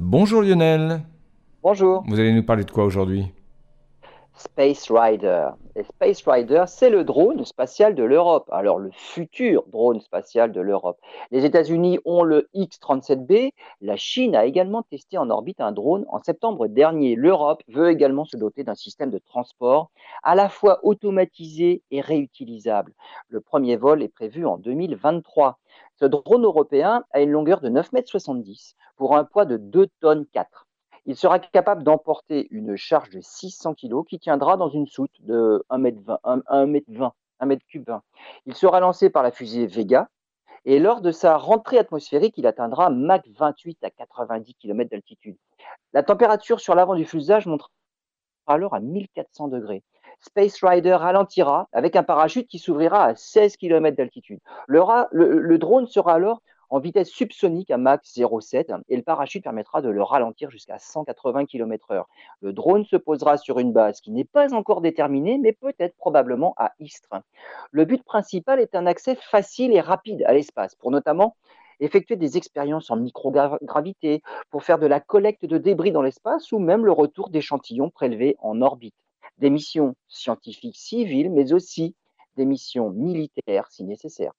Bonjour Lionel. Bonjour. Vous allez nous parler de quoi aujourd'hui? Space Rider. Et Space Rider, c'est le drone spatial de l'Europe. Alors, le futur drone spatial de l'Europe. Les États-Unis ont le X-37B. La Chine a également testé en orbite un drone en septembre dernier. L'Europe veut également se doter d'un système de transport à la fois automatisé et réutilisable. Le premier vol est prévu en 2023. Ce drone européen a une longueur de 9,70 m pour un poids de 2,4 tonnes. Il sera capable d'emporter une charge de 600 kg qui tiendra dans une soute de 1,20 m. Il sera lancé par la fusée Vega et lors de sa rentrée atmosphérique, il atteindra Mach 28 à 90 km d'altitude. La température sur l'avant du fuselage montera alors à 1400 degrés. Space Rider ralentira avec un parachute qui s'ouvrira à 16 km d'altitude. Le drone sera alors en vitesse subsonique à Mach 0,7 et le parachute permettra de le ralentir jusqu'à 180 km/h. Le drone se posera sur une base qui n'est pas encore déterminée, mais peut-être probablement à Istres. Le but principal est un accès facile et rapide à l'espace, pour notamment effectuer des expériences en microgravité, pour faire de la collecte de débris dans l'espace ou même le retour d'échantillons prélevés en orbite. Des missions scientifiques civiles, mais aussi des missions militaires si nécessaire.